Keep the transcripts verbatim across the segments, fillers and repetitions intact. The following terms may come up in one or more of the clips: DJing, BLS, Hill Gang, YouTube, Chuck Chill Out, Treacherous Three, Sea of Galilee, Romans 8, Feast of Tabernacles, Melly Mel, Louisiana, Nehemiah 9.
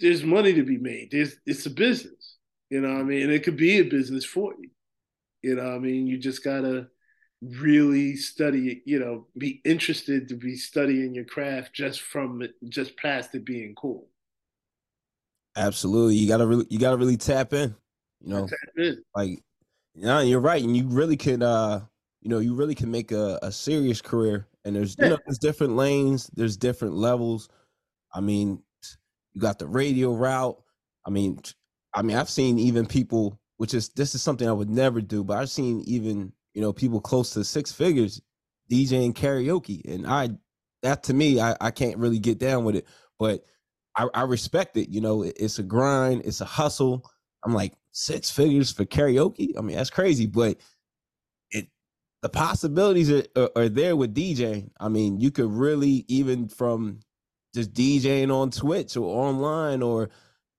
There's money to be made. There's, it's a business, you know what I mean? And it could be a business for you, you know what I mean? You just got to really study it, you know, be interested to be studying your craft just from just past it being cool. Absolutely. You got to really, you got to really tap in, you know, tap in. Like, you know, you're right. And you really could, uh, you know, you really can make a, a serious career, and there's, yeah. you know, there's different lanes, there's different levels. I mean, you got the radio route. I mean, I mean, I've seen even people, which is, this is something I would never do, but I've seen even, you know, people close to six figures DJing karaoke. And I, that to me, I, I can't really get down with it, but I, I respect it. You know, it, it's a grind, it's a hustle. I'm like, six figures for karaoke? I mean, that's crazy, but it, the possibilities are, are, are there with DJing. I mean, you could really, even from just DJing on Twitch or online, or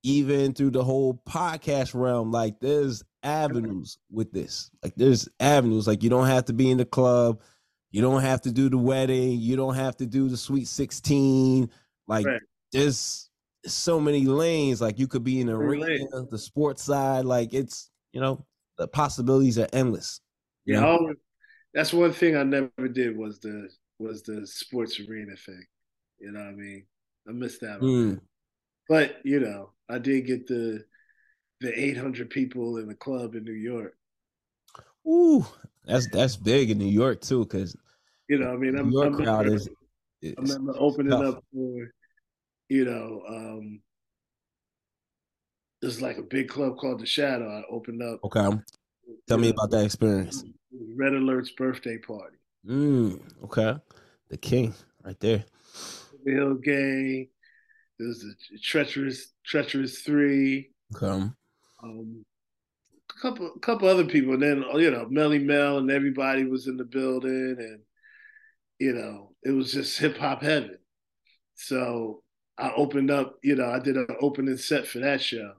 even through the whole podcast realm, like there's avenues with this. Like there's avenues. Like you don't have to be in the club, you don't have to do the wedding, you don't have to do the Sweet sixteen. Like right. there's so many lanes. Like you could be in the arena, the sports side. Like it's, you know, the possibilities are endless. Yeah, always, that's one thing I never did was the was the sports arena thing. You know what I mean? I missed that one. Mm. But, you know, I did get the the eight hundred people in the club in New York. Ooh, that's that's big in New York, too, because, you know, I mean, I'm, New York I'm, crowd I'm, is, I'm, I'm opening tough. Up for, you know, um, there's like a big club called The Shadow. I opened up. Okay. Tell me know, about that experience. Red Alert's birthday party. Mm, okay. The king right there. The Hill Gang. There's the Treacherous Treacherous Three. Okay. Um, a couple, a couple other people, and then you know Melly Mel and everybody was in the building, and you know it was just hip hop heaven. So I opened up. You know, I did an opening set for that show,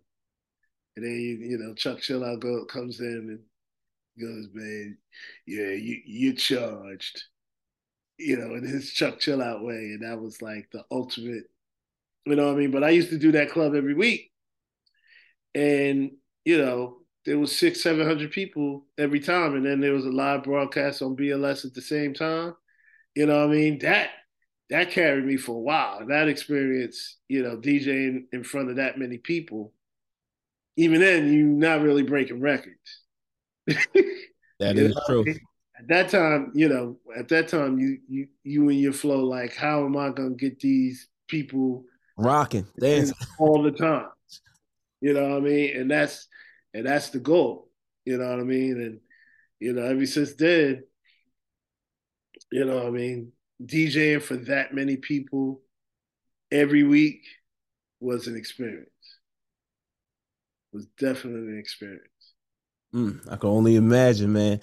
and then you know Chuck Chill Out go, comes in and goes, "Man, yeah, you you charged." You know, in his Chuck Chill Out way. And that was like the ultimate, you know what I mean? But I used to do that club every week. And, you know, there was six, seven hundred people every time. And then there was a live broadcast on B L S at the same time. You know what I mean? That, that carried me for a while. That experience, you know, DJing in front of that many people, even then you're not really breaking records. That is true. At that time, you know, at that time, you you you and your flow, like, how am I gonna get these people rocking dancing all the time? You know what I mean? And that's and that's the goal. You know what I mean? And you know, ever since then, you know what I mean, DJing for that many people every week was an experience. Was definitely an experience. Mm, I can only imagine, man.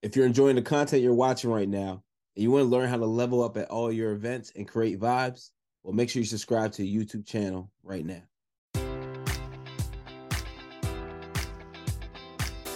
If you're enjoying the content you're watching right now and you want to learn how to level up at all your events and create vibes, well, make sure you subscribe to the YouTube channel right now.